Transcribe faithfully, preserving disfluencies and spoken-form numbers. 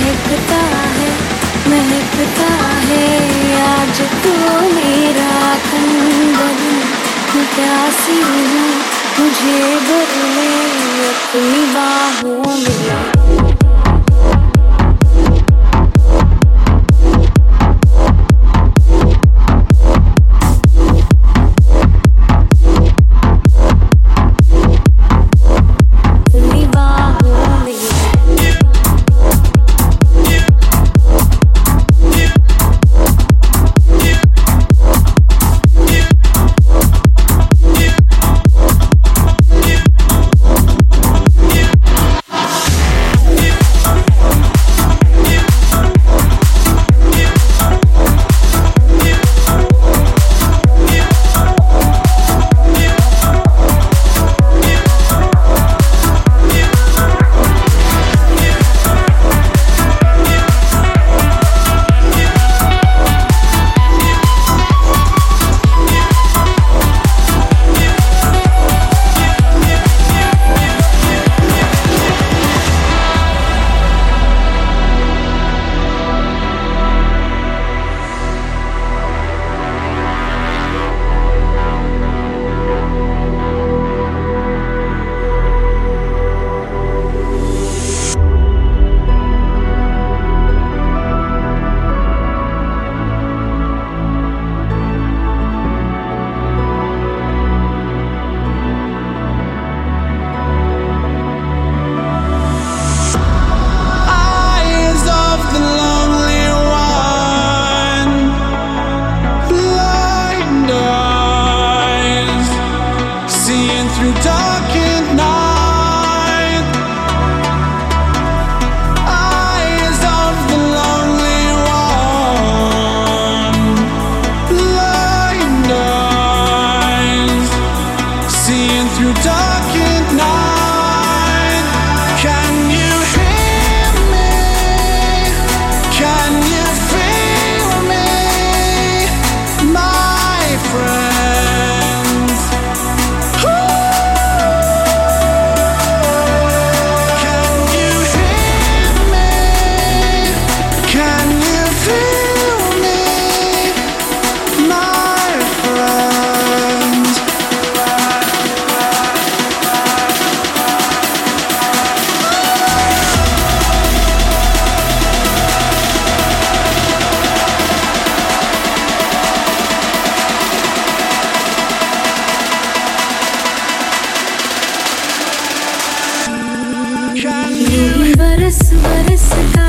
महकता है, महकता है आज तो मेरा कंगन। प्यासी हूँ मुझे भर ले अपनी बाहों में। Can you? Baras, baras,